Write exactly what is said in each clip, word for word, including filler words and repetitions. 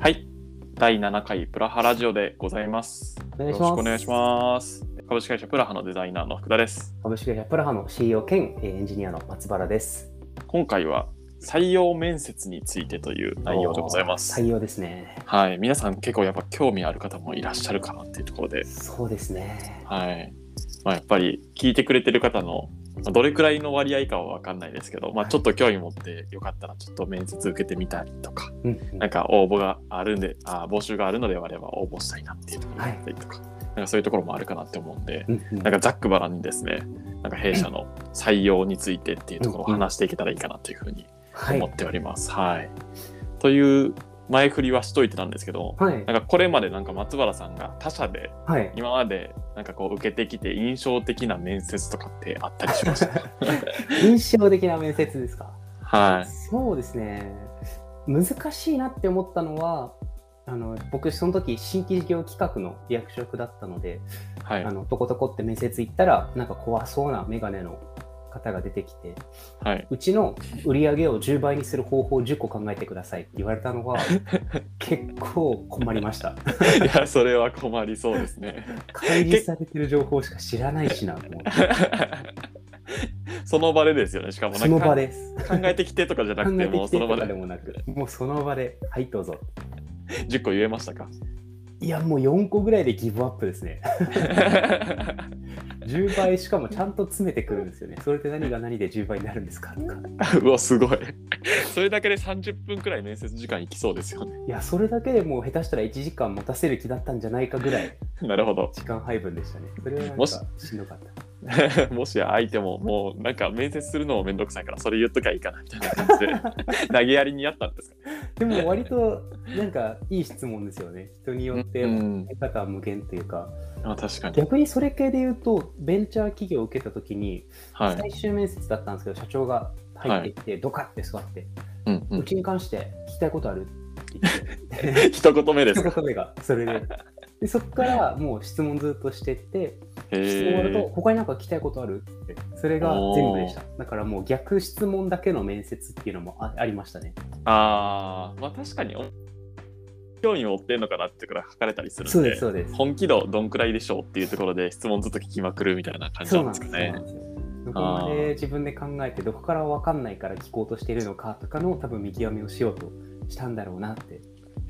はい、だいななかいプラハラジオでございます。お願いします。よろしくお願いします。株式会社プラハのデザイナーの福田です。株式会社プラハの シーイーオー 兼エンジニアの松原です。今回は採用面接についてという内容でございます。採用ですね。はい、皆さん結構やっぱ興味ある方もいらっしゃるかなっていうところで。そうですね。はい。まあ、やっぱり聞いてくれてる方のどれくらいの割合かは分かんないですけど、まあ、ちょっと興味持ってよかったらちょっと面接受けてみたりとか、うん、なんか応募があるんであ募集があるのであれば応募したいなっていうところだったりとか、はい、なんかそういうところもあるかなって思うんで、うん、なんかざっくばらんにですね、なんか弊社の採用についてっていうところを話していけたらいいかなというふうに思っております、はいはい、という前振りはしといてたんですけど、はい、なんかこれまでなんか松原さんが他社で今までなんかこう受けてきて印象的な面接とかってあったりしましたか？印象的な面接ですか？はい、そうですね、難しいなって思ったのはあの僕その時新規事業企画の役職だったので、はい、あのトコトコって面接行ったらなんか怖そうなメガネの方が出てきて、はい、うちの売り上げをじゅうばいにする方法をじゅっこ考えてくださいって言われたのは結構困りました。いやそれは困りそうですね。開示されてる情報しか知らないしなと思ってその場でですよね。しかもなんかその場です。考えてきてとかじゃなくてもうその場でもなくもうその場ではいどうぞじゅっこ言えましたか？いやもうよんこぐらいでギブアップですね。じゅうばいしかもちゃんと詰めてくるんですよね。それって何が何でじゅうばいになるんですかとか。うわすごい。それだけでさんじゅっぷんくらい面接時間いきそうですよね。いやそれだけでもう下手したらいちじかん持たせる気だったんじゃないかぐらい。なるほど。時間配分でしたね。それはなんかしんどかった。もし相手ももうなんか面接するのもめんどくさいからそれ言っときゃいいかなみたいな感じで投げやりにやったんですか？でも割となんかいい質問ですよね。人によっても受け方は無限というか、うん、あ確かに逆にそれ系で言うとベンチャー企業を受けた時に最終面接だったんですけど、はい、社長が入ってきてドカッて座って、はい、うちに関して聞きたいことあるって言って一言目ですか？一言目がそれででそこからもう質問ずっとしてって質問終わると他に何か聞きたいことあるってそれが全部でした。だからもう逆質問だけの面接っていうのも あ, ありましたね。ああまあ確かに興味を追ってるのかなっていうから書かれたりするんで。そうですそうです。本気度どんくらいでしょうっていうところで質問ずっと聞きまくるみたいな感じなんですかね。そうなんですよ。どこまで自分で考えてどこから分かんないから聞こうとしているのかとかの多分見極めをしようとしたんだろうなって。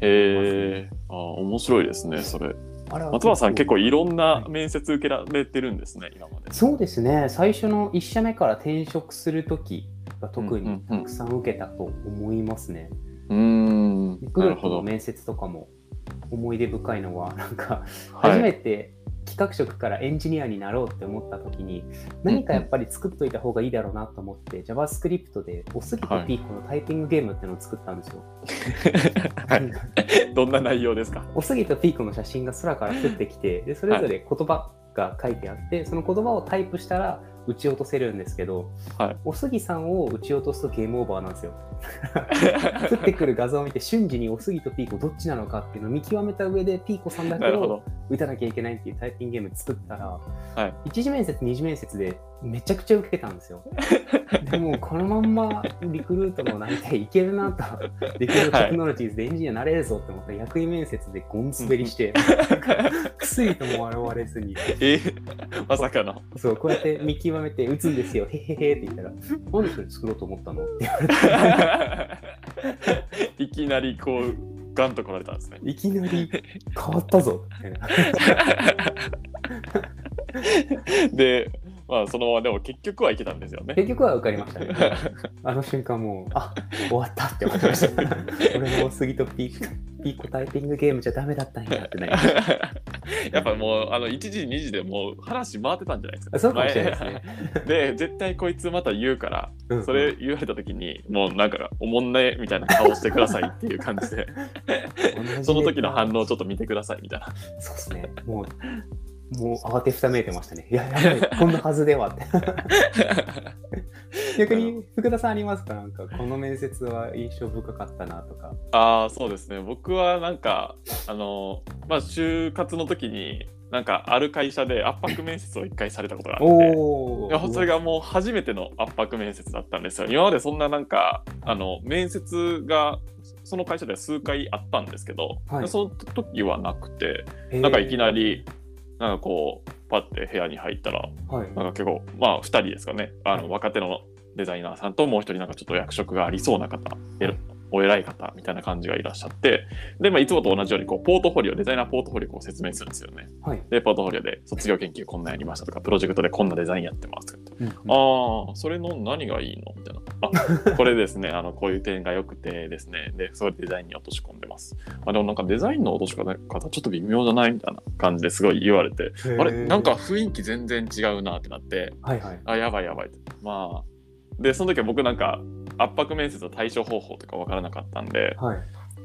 へえ、あ面白いですねそれ。松原さん結構いろんな面接受けられてるんですね、はい、今まで。そうですね、最初のいち社目から転職するときが特にたくさん受けたと思いますね。うーん、グループの面接とかも思い出深いのはなんか初めて企画職からエンジニアになろうって思ったときに、はい、何かやっぱり作っといた方がいいだろうなと思って、うん、JavaScript でおすぎとピーコのタイピングゲームってのを作ったんですよ、はい、どんな内容ですか？おすぎとピーコの写真が空から降ってきてでそれぞれ言葉が書いてあってその言葉をタイプしたら打ち落とせるんですけど、はい、おすぎさんを打ち落とすとゲームオーバーなんですよ。降ってくる画像を見て瞬時におすぎとピーコどっちなのかっていうのを見極めた上でピーコさんだけを打たなきゃいけないっていうタイピングゲーム作ったら、はい、いち次面接に次面接でめちゃくちゃ受けたんですよ。でもこのまんまリクルートのなんていけるなとリクルートテクノロジーズでエンジニアになれるぞって思ったら、はい、役員面接でゴン滑りして薬とも笑われずにえまさかのそうこうやって見極めて打つんですよへへへって言ったらなんでそれ作ろうと思ったのって言われていきなりこうガンと来られたんですね。いきなり変わったぞみたいなでまあ、そのままでも結局はいけたんですよね。結局は受かりましたね。あの瞬間もうあ終わったって思ってました俺の杉とピーコ、ピーコタイピングゲームじゃダメだったんやってねやっぱもうあのいちじにじでもう話回ってたんじゃないですか。そうかもしれないですね。で絶対こいつまた言うからうん、うん、それ言われた時にもうなんかおもんねみたいな顔してくださいっていう感じでその時の反応をちょっと見てくださいみたいな。そうですね、もうもう慌てふためいてましたね。いやいやこんなはずではって逆に福田さんありますか？なんかこの面接は印象深かったなとか。ああそうですね、僕はなんかあのまあ就活の時になんかある会社で圧迫面接を一回されたことがあっておそれがもう初めての圧迫面接だったんですよ。今までそんななんかあの面接がその会社では数回あったんですけど、はい、その時はなくて、なんかいきなりなんかこうパッて部屋に入ったら、はい、なんか結構まあふたりですかね、あの若手のデザイナーさんともう一人なんかちょっと役職がありそうな方、お偉い方みたいな感じがいらっしゃって、で、まあ、いつもと同じようにこうポートフォリオ、デザイナーポートフォリオを説明するんですよね、はい、でポートフォリオで卒業研究こんなやりましたとか、プロジェクトでこんなデザインやってますとか、うんうん、ああそれの何がいいのみたいな、あこれですね、あのこういう点が良くてですね、でそれデザインに落とし込んでます、まあ、でもなんかデザインの落とし方ちょっと微妙じゃないみたいな感じですごい言われて、あれなんか雰囲気全然違うなってなって、はいはい、あやばいやばいって、まあでその時は僕なんか圧迫面接の対処方法とか分からなかったんで、はい、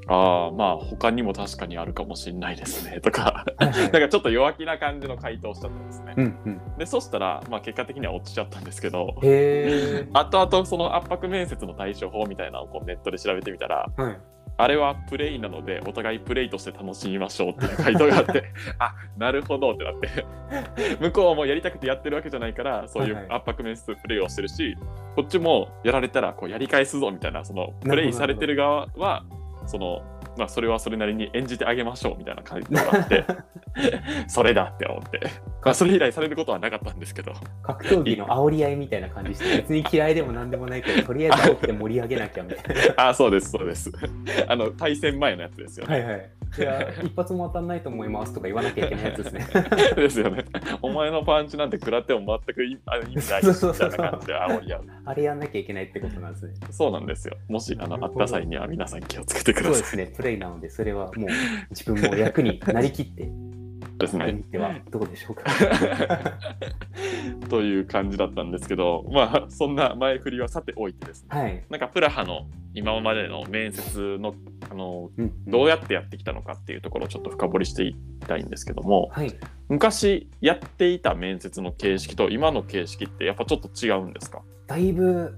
あまあ他にも確かにあるかもしれないですねとか、はいはい、なんかちょっと弱気な感じの回答をしちゃったんですね、うんうん、でそしたら、まあ、結果的には落ちちゃったんですけど、へあとあとその圧迫面接の対処法みたいなのをこうネットで調べてみたら、はい、あれはプレイなのでお互いプレイとして楽しみましょうっていう回答があってあなるほどってなって向こうもやりたくてやってるわけじゃないからそういう圧迫面接プレイをしてるし、はい、こっちもやられたらこうやり返すぞみたいな、そのプレイされてる側はその、まあ、それはそれなりに演じてあげましょうみたいな回答があってそれだって思って、まあ、それ以来されることはなかったんですけど、格闘技の煽り合いみたいな感じして、別に嫌いでも何でもないけどとりあえず煽って盛り上げなきゃみたいなあそうですそうです、あの対戦前のやつですよね、はいはい、じゃあ一発も当たんないと思いますとか言わなきゃいけないやつですねですよね、お前のパンチなんて食らっても全く意味ないみたいな感じで煽り合うあれやんなきゃいけないってことなんですね。そうなんですよ、もしあのあった際には皆さん気をつけてください。そうですね、プレイなのでそれはもう自分も役になりきってですね、ではどうでしょうかという感じだったんですけど、まあそんな前振りはさておいてですね、はい、なんかプラハの今までの面接の、あの、うんうん、どうやってやってきたのかっていうところをちょっと深掘りしていきたいんですけども、はい、昔やっていた面接の形式と今の形式ってやっぱちょっと違うんですか？だいぶ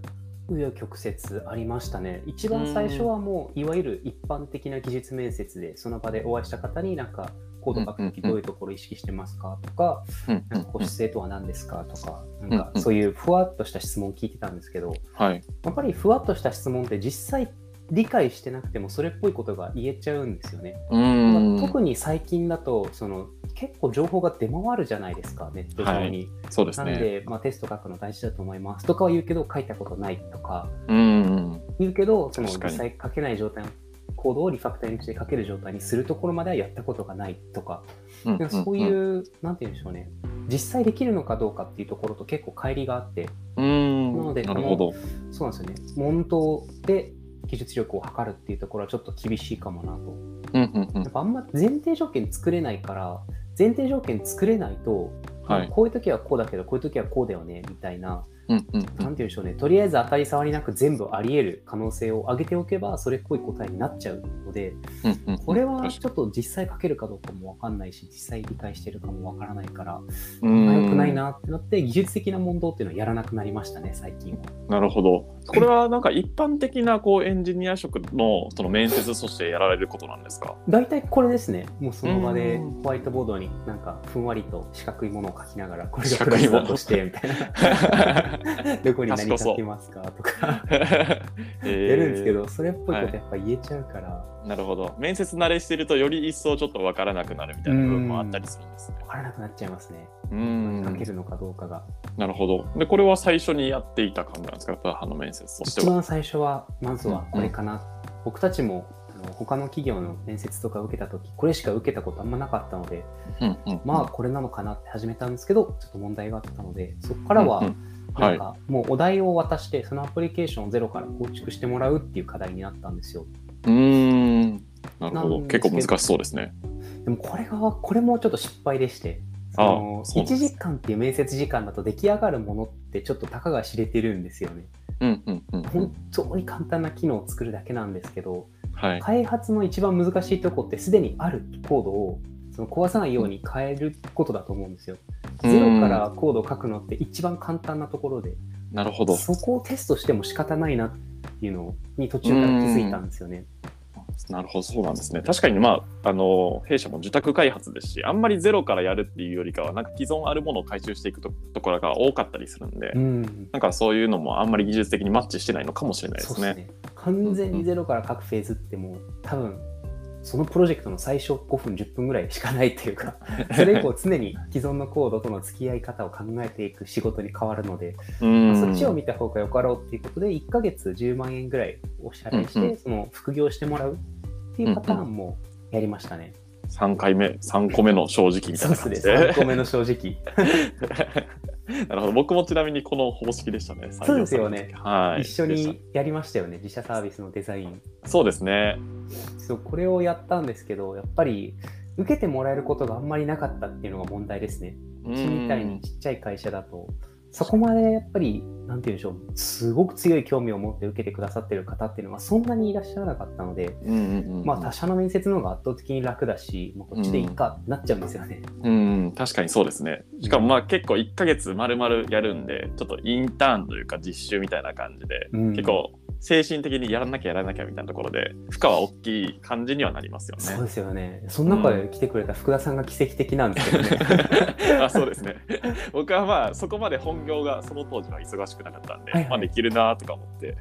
紆余曲折ありましたね。一番最初はもういわゆる一般的な技術面接で、その場でお会いした方になんかコード書くときどういうところを意識してますかとか、うんうんうん、ご姿勢とは何ですかとか、うんうん、なんかそういうふわっとした質問を聞いてたんですけど、はい、やっぱりふわっとした質問って実際理解してなくてもそれっぽいことが言えちゃうんですよね。うん、特に最近だとその結構情報が出回るじゃないですか、ネット上に、はい、そうですね、なので、まあ、テスト書くの大事だと思いますとかは言うけど書いたことないとか、うん言うけどその実際書けない状態のコードをリファクタリングして書ける状態にするところまではやったことがないとか、うんうんうん、そういうなんて言うんでしょうね、実際できるのかどうかっていうところと結構乖離があって、うんなのでなるほど、そうなんですよね、問答で技術力を測るっていうところはちょっと厳しいかもなと、うんうんうん、やっぱあんま前提条件作れないから、前提条件作れないと、はい、こういう時はこうだけどこういう時はこうだよねみたいな、うんうんうん、なんて言うんでしょうね、とりあえず当たり障りなく全部あり得る可能性を上げておけばそれっぽい答えになっちゃうので、うんうんうん、これはちょっと実際書けるかどうかも分かんないし、実際理解してるかも分からないから良くないなってなって、技術的な問答っていうのはやらなくなりましたね最近は。なるほど、これはなんか一般的なこうエンジニア職 の, その面接としてやられることなんですか？大体これですね、もうその場でホワイトボードになんかふんわりと四角いものを書きながら、これがプラスだとしてみたいなどこに何書きますかとかやるんですけど、それっぽいことやっぱ言えちゃうから、はい、なるほど、面接慣れしてるとより一層ちょっと分からなくなるみたいな部分もあったりするんですね。分からなくなっちゃいますね、書けるのかどうかが。なるほど、でこれは最初にやっていた感じなんですか、プラハの面接としては。一番最初はまずはこれかな、うんうん、僕たちも他の企業の面接とか受けた時これしか受けたことあんまなかったので、うんうんうん、まあこれなのかなって始めたんですけど、ちょっと問題があったのでそこからは、うんうん、なんかもうお題を渡してそのアプリケーションをゼロから構築してもらうっていう課題になったんですよ。うーん、なるほど、結構難しそうですね。でもこれがこれもちょっと失敗でして、そのいちじかんっていう面接時間だと出来上がるものってちょっとたかが知れてるんですよね、うんうんうん、本当に簡単な機能を作るだけなんですけど、はい、開発の一番難しいとこってすでにあるコードをその壊さないように変えることだと思うんですよ。ゼロからコードを書くのって一番簡単なところで、なるほど、そこをテストしても仕方ないなっていうのに途中から気づいたんですよね。なるほど、そうなんですね。確かに、まあ、あの弊社も受託開発ですし、あんまりゼロからやるっていうよりかは、なんか既存あるものを回収していく と, ところが多かったりするんで、うん、なんかそういうのもあんまり技術的にマッチしてないのかもしれないです ね, そうですね。完全にゼロから各フェーズってもう、うんうん、多分そのプロジェクトの最初ごふんじゅっぷんぐらいしかないっていうか、それ以降常に既存のコードとの付き合い方を考えていく仕事に変わるので、うん、まあ、そっちを見た方がよかろうっていうことでいっかげつじゅうまんえんぐらいお支払いして、うん、その副業してもらうっていうパターンもやりましたね。さんかいめさんこめの正直みたいな感じで。そうですね、さんこめの正直なるほど。僕もちなみにこの方式でしたね。そうですよね、はい、一緒にやりましたよね、自社サービスのデザイン。そうですね。そう、これをやったんですけど、やっぱり受けてもらえることがあんまりなかったっていうのが問題ですね。うちみたいにちっちゃい会社だと、そこまでやっぱりなんて言うんでしょう、すごく強い興味を持って受けてくださってる方っていうのはそんなにいらっしゃらなかったので、うんうんうん、まあ他社の面接の方が圧倒的に楽だし、まあ、こっちでいいかってなっちゃうんですよね。うん、うん、確かにそうですね。しかもまあ結構いっかげつ丸々やるんで、ちょっとインターンというか実習みたいな感じで、うん、結構精神的にやらなきゃやらなきゃみたいなところで負荷は大きい感じにはなりますよね。そうですよね。その中で来てくれた福田さんが奇跡的なんですけどね、うん、あ、そうですね。僕はまあそこまで本業がその当時は忙しくなかったんで、はいはい、まあ、できるなとか思って、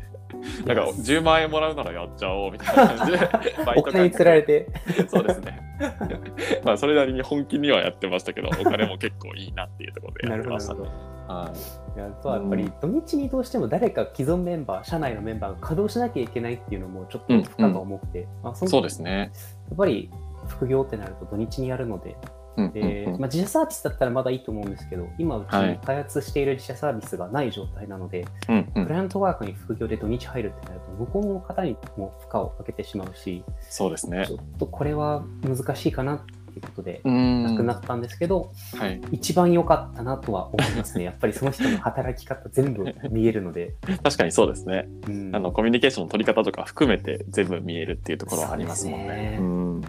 なんかじゅうまんえんもらうならやっちゃおうみたいな感じでバイトお金に釣られてそうですねまあそれなりに本気にはやってましたけど、お金も結構いいなっていうところでやってましたね。はい、あとはやっぱり土日にどうしても誰か既存メンバー、社内のメンバーが稼働しなきゃいけないっていうのもちょっと負荷が重くて、うんうん、まあ、そ, そうですね。やっぱり副業ってなると土日にやるので、うんうんうん、えーまあ、自社サービスだったらまだいいと思うんですけど、今うちに開発している自社サービスがない状態なので、はい、クライアントワークに副業で土日入るってなると向こうの方にも負荷をかけてしまうし、そうですね、ちょっとこれは難しいかなってということでなくなったんですけど、はい、一番良かったなとは思いますね。やっぱりその人の働き方全部見えるので確かにそうですね、うん、あのコミュニケーションの取り方とか含めて全部見えるっていうところはありますもんね。うん、で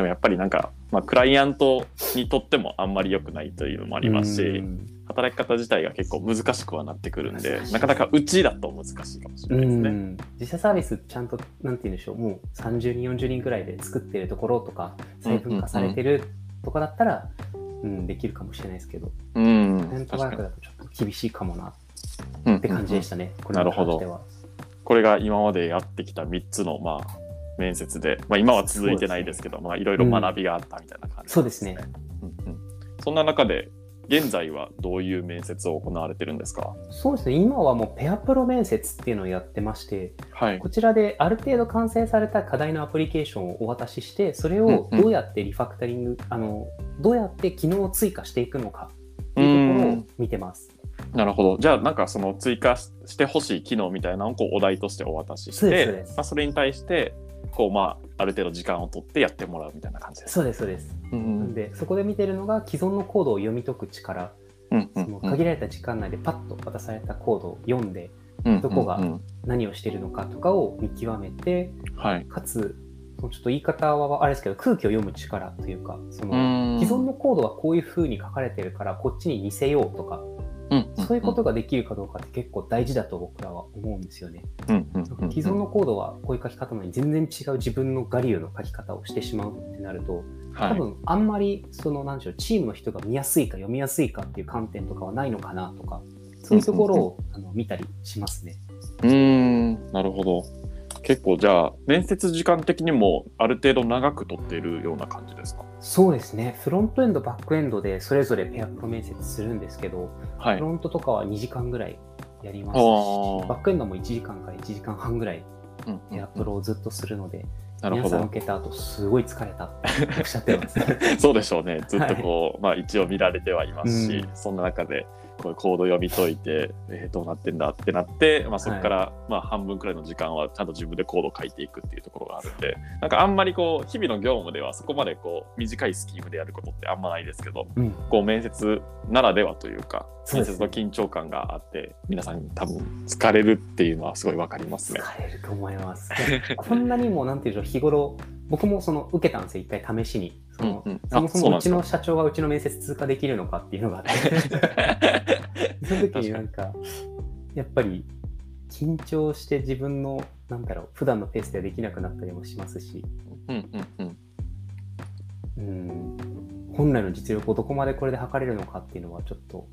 もやっぱりなんか、まあ、クライアントにとってもあんまり良くないというのもありますし、うん、働き方自体が結構難しくはなってくるんで、なかなかうちだと難しいかもしれないですね。うん、自社サービスちゃんとなんて言うんでしょう、もうさんじゅうにんよんじゅうにんぐらいで作ってるところとか細分化されてるとかだったら、うんうんうんうん、できるかもしれないですけど、クライアントワークだとちょっと厳しいかもなって感じでしたね。なるほど。これが今までやってきたみっつの、まあ面接で、まあ、今は続いてないですけど、そうですね、まあ、いろいろ学びがあったみたいな感じですね。うん、そうですね、うんうん、そんな中で現在はどういう面接を行われてるんですか？そうですね、今はもうペアプロ面接っていうのをやってまして、はい、こちらである程度完成された課題のアプリケーションをお渡しして、それをどうやってリファクタリング、うんうん、あのどうやって機能を追加していくのかっていうところを見てます。なるほど。じゃあなんかその追加してほしい機能みたいなのをこうお題としてお渡しして、 そうです、そうです、まあ、それに対してこうまあ、ある程度時間を取ってやってもらうみたいな感じです。そうです、そうです、うん、なんでそこで見てるのが既存のコードを読み解く力、うんうんうん、その限られた時間内でパッと渡されたコードを読んで、うんうんうん、どこが何をしているのかとかを見極めて、はい、かつちょっと言い方はあれですけど、空気を読む力というか、その既存のコードはこういう風に書かれてるからこっちに似せようとか、うんうんうん、そういうことができるかどうかって結構大事だと僕らは思うんですよね。うんうんうんうん、既存のコードはこういう書き方なのに全然違う自分の我流の書き方をしてしまうってなると、多分あんまりその何でしょう、チームの人が見やすいか読みやすいかっていう観点とかはないのかなとか、そういうところをあの見たりしますね。うーん、なるほど。結構じゃあ面接時間的にもある程度長く取っているような感じですか？そうですね、フロントエンドバックエンドでそれぞれペアプロ面接するんですけど、はい、フロントとかはにじかんぐらいやりますし、バックエンドもいちじかんからいちじかんはんぐらいペアプロをずっとするので、うんうんうん、皆さん受けた後すごい疲れたっておっしゃってますそうでしょうね。ずっとこう、はい、まあ、一応見られてはいますし、うん、そんな中でこうコード読み解いて、えー、どうなってんだってなって、まあ、そこから、はい、まあ、半分くらいの時間はちゃんと自分でコードを書いていくっていうところがあるんで、なんかあんまりこう日々の業務ではそこまでこう短いスキームでやることってあんまないですけど、うん、こう面接ならではというか、面接の緊張感があって皆さん多分疲れるっていうのはすごい分かりますね。疲れると思いますこんなにもなんていうの、日頃僕もその受けたんですよ、一回試しに。その、うんうん、そもそもうちの社長がうちの面接通過できるのかっていうのがあってその時になんかやっぱり緊張して自分のなんだろう普段のペースではできなくなったりもしますし、うんうんうん、うん本来の実力をどこまでこれで測れるのかっていうのはちょっと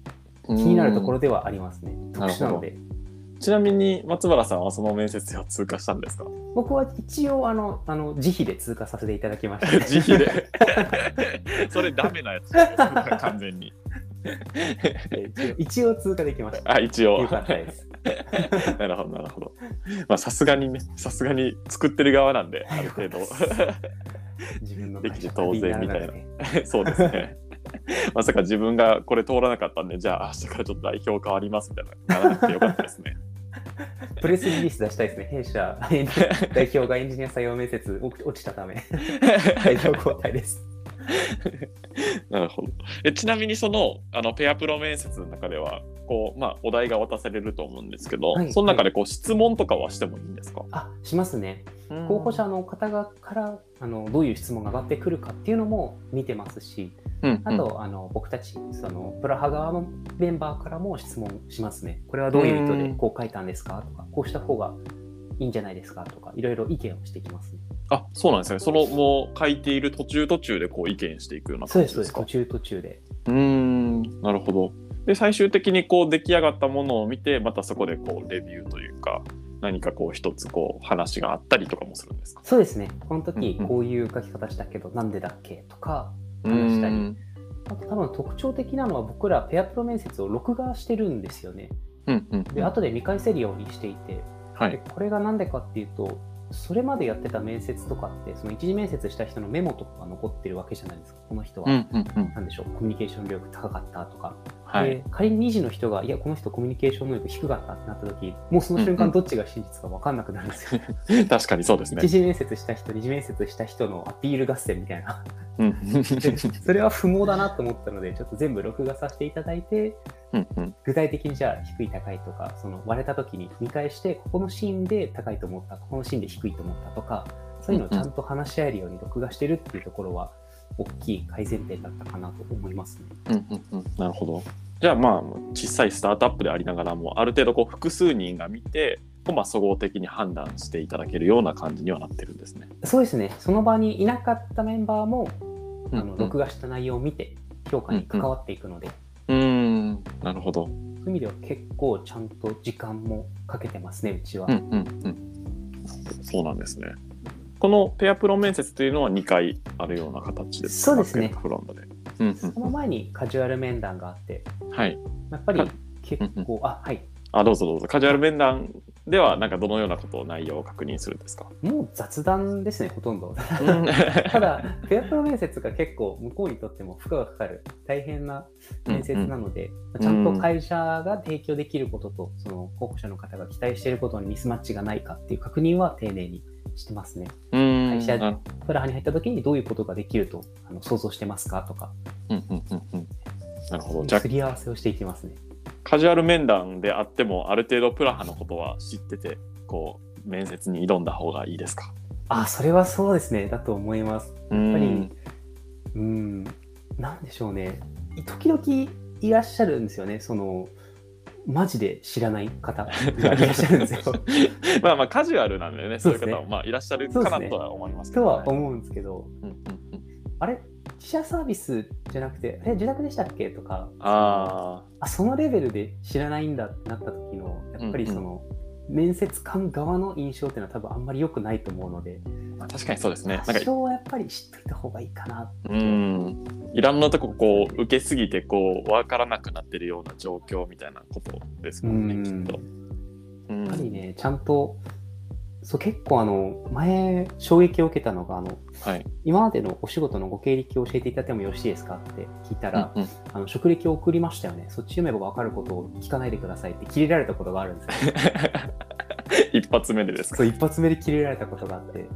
気になるところではありますね。特殊なので。ちなみに松原さんはその面接を通過したんですか？僕は一応あのあの自費で通過させていただきました、ね、自費でそれダメなやつ完全に一応通過できました。あ、一応良かったですなるほどなるほど。まあさすがにね、さすがに作ってる側なんである程度自分のできて当然みたいなそうですねまさか自分がこれ通らなかったんでじゃあ明日からちょっと代表変わりますみたいなならなくてよかったですねプレスリリース出したいですね。弊社代表がエンジニア採用面接落ちたため代表交代ですなるほど。えちなみにそ の, あのペアプロ面接の中ではこう、まあ、お題が渡されると思うんですけど、はい、その中でこう、はい、質問とかはしてもいいんですか？あ、しますね。候補者の方がからあのどういう質問が上がってくるかっていうのも見てますし、うんうん、あとあの僕たちそのプラハ側のメンバーからも質問しますね。これはどういう意図でこう書いたんですかとか、こうした方がいいんじゃないですかとかいろいろ意見をしてきますね。あ、そうなんですね。そのもう書いている途中途中でこう意見していくような感じですか？そうです、そうです。途中途中で。うーん、なるほど。で最終的にこう出来上がったものを見てまたそこでこうレビューというか何かこう一つこう話があったりとかもするんですか？そうですね。この時こういう書き方したけど、うんうん、なんでだっけとか話したり、あと多分特徴的なのは僕らペアプロ面接を録画してるんですよね、うんうんうん、で後で見返せるようにしていて、はい、でこれがなんでかっていうとそれまでやってた面接とかってその一次面接した人のメモとかが残ってるわけじゃないですか。この人は、うんうんうん、なんでしょうコミュニケーション能力高かったとか、はい、で仮に二次の人がいやこの人コミュニケーション能力低かったってなった時もうその瞬間どっちが真実か分かんなくなるんですよ、うんうん、確かにそうですね。一次面接した人二次面接した人のアピール合戦みたいなそれは不毛だなと思ったのでちょっと全部録画させていただいて、うんうん、具体的にじゃあ低い高いとかその割れた時に見返してここのシーンで高いと思ったここのシーンで低いと思ったとかそういうのをちゃんと話し合えるように録画してるっていうところは大きい改善点だったかなと思いますね、うんうんうん、なるほど。じゃあまあ小さいスタートアップでありながらもある程度こう複数人が見てまあ、総合的に判断していただけるような感じにはなってるんですね。そうですね。その場にいなかったメンバーも、うんうん、あの録画した内容を見て評価に関わっていくので、うんうん、うーんなるほど。そういう意味では結構ちゃんと時間もかけてますねうちは、うんうんうん、そうなんですね。このペアプロ面接というのはにかいあるような形ですか？そうですね。フロントで、うんうん、その前にカジュアル面談があって、はい、やっぱり結構、うんうん、あ、はいあどうぞどうぞ。カジュアル面談ではなんかどのようなことを内容を確認するんですか？もう雑談ですねほとんどただペアプロ面接が結構向こうにとっても負荷がかかる大変な面接なので、うんうん、ちゃんと会社が提供できることとその候補者の方が期待していることにミスマッチがないかっていう確認は丁寧にしてますね。うん会社がプラハに入った時にどういうことができるとあの想像してますかとか、うんうんうんうん、なるほど。じゃあすり合わせをしていきますね。カジュアル面談であってもある程度プラハのことは知っててこう面接に挑んだ方がいいですか？あ、それはそうですね。だと思います。やっぱりうーんなんでしょうね。時々いらっしゃるんですよね。そのマジで知らない方がいらっしゃるんですよまあまあカジュアルなんでねそういう方もまあいらっしゃるかなとは思いますけど、ねそうですね、とは思うんですけど、うんうんうん、あれ自社サービスじゃなくてえ自宅でしたっけとかあそあそのレベルで知らないんだってなった時のやっぱりその、うんうん、面接官側の印象っていうのは多分あんまり良くないと思うので、まあ、確かにそうですね。多少はやっぱり知っといた方がいいかなってうんいろんなとここう受けすぎてこう分からなくなってるような状況みたいなことですもんねうんきっとうんやっぱりねちゃんとそう結構あの前衝撃を受けたのがあの、はい、今までのお仕事のご経歴を教えていただいてもよろしいですかって聞いたら、うんうん、あの職歴を送りましたよねそっち読めば分かることを聞かないでくださいって切れられたことがあるんですよ一発目でですか？そう一発目で切れられたことがあって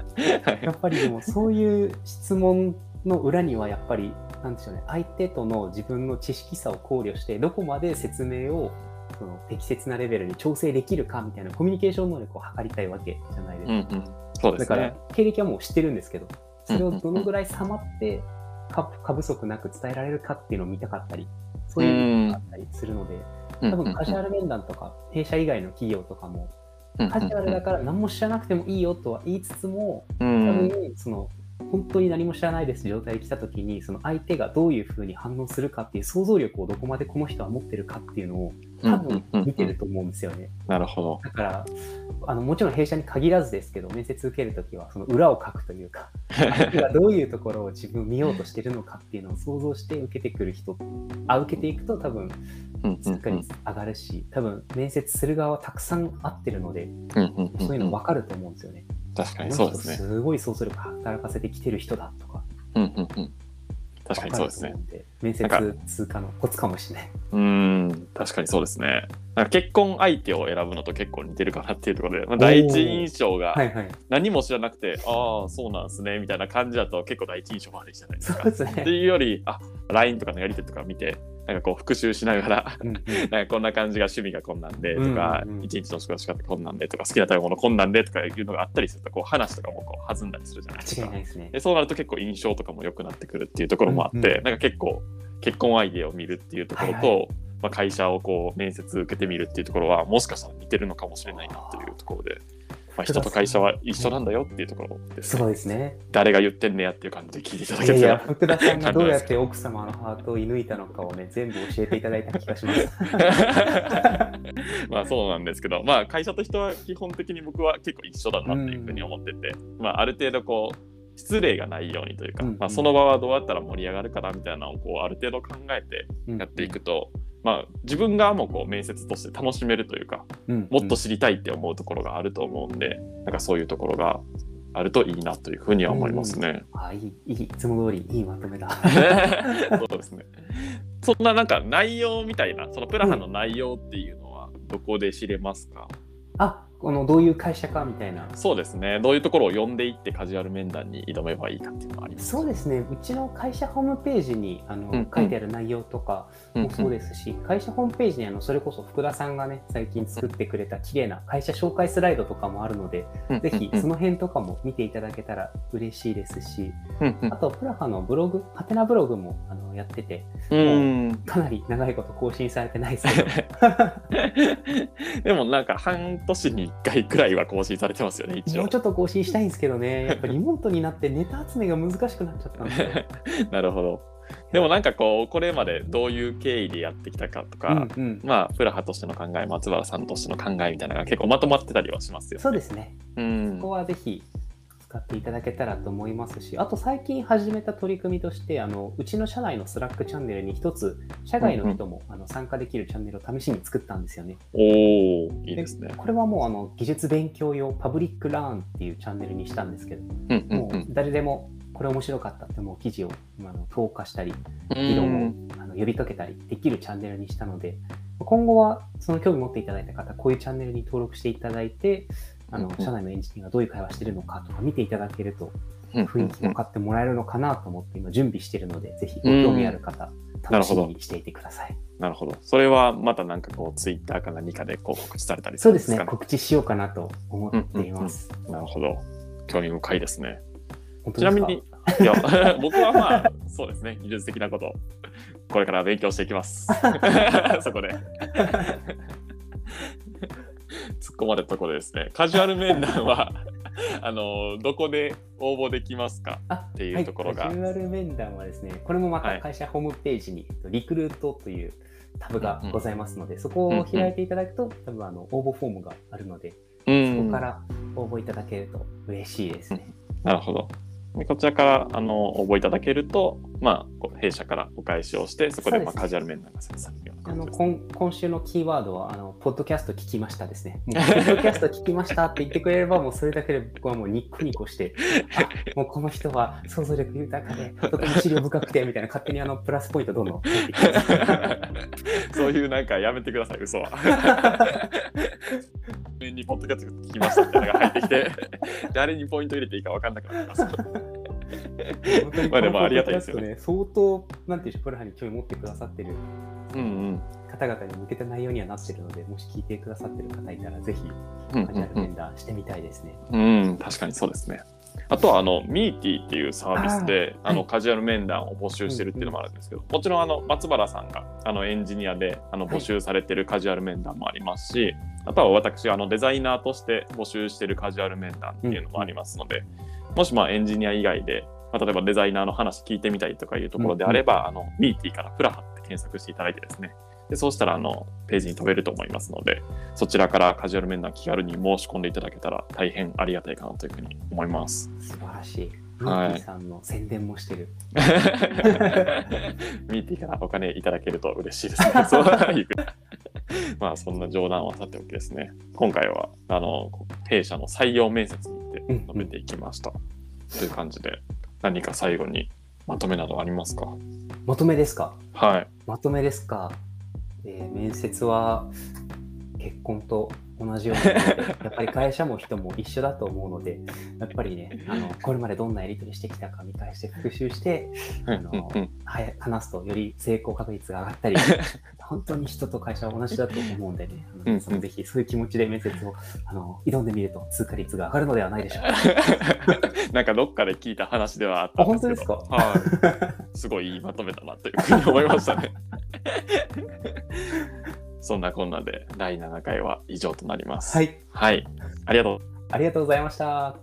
やっぱりでもそういう質問の裏にはやっぱりなんでしょうね相手との自分の知識差を考慮してどこまで説明をその適切なレベルに調整できるかみたいなコミュニケーション能力を測りたいわけじゃないですか、うんうんそうですね、だから経歴はもう知ってるんですけどそれをどのぐらいさまって過不足なく伝えられるかっていうのを見たかったりそういうのがあったりするので多分カジュアル面談とか弊社以外の企業とかもカジュアルだから何も知らなくてもいいよとは言いつつも、多分その本当に何も知らないです状態に来た時に、その相手がどういう風に反応するかっていう想像力をどこまでこの人は持ってるかっていうのを多分見てると思うんですよね、うんうんうん、なるほど。だからあのもちろん弊社に限らずですけど、面接受けるときはその裏をかくというか、相手がどういうところを自分見ようとしてるのかっていうのを想像して受けてくる人、あ受けていくと多分しっかり上がるし、多分面接する側はたくさん合ってるので、うんうんうんうん、そういうの分かると思うんですよね。確かにそうですね。すごい想像力働かせてきてる人だとか、うんうんうん、確かにそうですね。面接通過のコツかもしれない。うーん、確かにそうですね。なんか結婚相手を選ぶのと結構似てるかなっていうところで、まあ、第一印象が何も知らなくて、はいはい、ああそうなんですねみたいな感じだと結構第一印象までじゃないですか。そうですね。っていうより、あ ライン とかのやり手とか見て、なんかこう復習しながらなんかこんな感じが趣味がこんなんでとか、うんうん、一日の仕事の仕方こんなんでとか、好きな食べ物こんなんでとかいうのがあったりすると、こう話とかもこう弾んだりするじゃないですか。違いないですね。でそうなると結構印象とかも良くなってくるっていうところもあって、うんうん、なんか結構結婚相手を見るっていうところと、はいはい、まあ、会社をこう面接受けてみるっていうところはもしかしたら似てるのかもしれないなっていうところで、まあ、人と会社は一緒なんだよっていうところですね。そうですね。誰が言ってんねやっていう感じで聞いていただけたら。いやいや、福田さんがどうやって奥様のハートを射抜いたのかをね、全部教えていただいた気がします。まあそうなんですけど、まあ会社と人は基本的に僕は結構一緒だなっていうふうに思ってて、まあある程度こう失礼がないようにというか、うんうん、まあ、その場はどうやったら盛り上がるかなみたいなのをこうある程度考えてやっていくと、うんうん、まあ、自分側もこう面接として楽しめるというか、うんうん、もっと知りたいって思うところがあると思うんで、なんかそういうところがあるといいなというふうには思いますね。うん、あ、いい、いい、いつも通りいいまとめだ。そうですね。そんななんか内容みたいな、そのプラハの内容っていうのはどこで知れますか？うん、あ、このどういう会社かみたいな。そうですね。どういうところを呼んでいってカジュアル面談に挑めばいいかっていうのはあります。そうですね。うちの会社ホームページにあの、うんうん、書いてある内容とかもそうですし、うんうん、会社ホームページにあのそれこそ福田さんがね最近作ってくれた綺麗な会社紹介スライドとかもあるので、うんうんうん、ぜひその辺とかも見ていただけたら嬉しいですし、うんうん、あとプラハのブログ、ハテナブログもあのやってて、うん、かなり長いこと更新されてないですけど。でもなんか半年にいっかいくらいは更新されてますよね。一応もうちょっと更新したいんですけどね、やっぱリモートになってネタ集めが難しくなっちゃったんで。なるほど。でもなんかこうこれまでどういう経緯でやってきたかとか、うんうん、まあプラハとしての考え、松原さんとしての考えみたいなのが結構まとまってたりはしますよね。そうですね、うん、そこはぜひ使っていただけたらと思いますし、あと最近始めた取り組みとして、あのうちの社内のスラックチャンネルに一つ社外の人も、うんうん、あの参加できるチャンネルを試しに作ったんですよね。おー、いいですね。これはもうあの技術勉強用パブリックラーンっていうチャンネルにしたんですけど、うんうんうん、もう誰でもこれ面白かったって思う記事をあの投下したり議論をあの呼びかけたりできるチャンネルにしたので、今後はその興味持っていただいた方、こういうチャンネルに登録していただいて、あの社内のエンジニアがどういう会話してるのかとか見ていただけると雰囲気分かってもらえるのかなと思って今準備しているので、ぜひご興味ある方楽しみにしていてください。なるほど。それはまたなんかこうツイッターか何かでこう告知されたりするんですかね。そうですね、告知しようかなと思っています、うんうんうん、なるほど。興味深いですね。本当ですか？ちなみにいや僕はまあそうですね、技術的なことこれから勉強していきます。そこで突っ込まれたところですね。カジュアル面談はあのどこで応募できますかっていうところが、はい、カジュアル面談はですね、これもまた会社ホームページに、はい、リクルートというタブがございますので、うんうん、そこを開いていただくと、うんうん、多分あの応募フォームがあるので、うん、そこから応募いただけると嬉しいですね、うん、なるほど。こちらからあの応募いただけると、まあ、弊社からお返しをして、そこで、まあ、カジュアル面談が設定されるような感じですね。あの今、今週のキーワードはあのポッドキャスト聞きましたですね。もうポッドキャスト聞きましたって言ってくれればもうそれだけで僕はもうニッコニコしてもうこの人は想像力豊かでとても資料深くてみたいな、勝手にあのプラスポイントどんどん入ってきます。そういうなんかやめてください、嘘は。にポッドキャスト聞きましたってのが入ってきて誰にポイント入れていいか分かんなくなります。本当にこのポッドキャストね、相当なんていうプラハに興味持ってくださってる方々に向けた内容にはなってるので、もし聞いてくださってる方いたらぜひカジュアル面談してみたいですね。うんうん、うん、確かにそうですね。あとはあのミーティーっていうサービスであのカジュアル面談を募集してるっていうのもあるんですけど、もちろんあの松原さんがあのエンジニアであの募集されてるカジュアル面談もありますし、あとは私あのデザイナーとして募集しているカジュアル面談っていうのもありますので、うん、もしまあエンジニア以外で、まあ、例えばデザイナーの話聞いてみたいとかいうところであれば、うん、あのミーティーからプラハって検索していただいてですね、でそうしたらあのページに飛べると思いますので、そちらからカジュアル面談気軽に申し込んでいただけたら大変ありがたいかなというふうに思います。素晴らしい。ミーティーさんの宣伝もしてる、はい、ミーティーからお金いただけると嬉しいですね。そうまあそんな冗談はさておきですね、今回はあの弊社の採用面接に行って述べていきました、うん、という感じで、何か最後にまとめなどありますか？まとめですか？はい。まとめですか、えー、面接は結婚と同じようにやっぱり会社も人も一緒だと思うので、やっぱりね、あのこれまでどんなやり取りしてきたか見返して復習してあの話すとより成功確率が上がったり、本当に人と会社は同じだと思うんでね、あの皆さんぜひそういう気持ちで面接をあの挑んでみると通過率が上がるのではないでしょうか。なんかどっかで聞いた話ではあったんですけど、本当ですか？はい、すごいいいまとめだなというふうに思いましたね。そんなこんなでだいななかいは以上となります。はい、はい、ありがとうありがとうございました。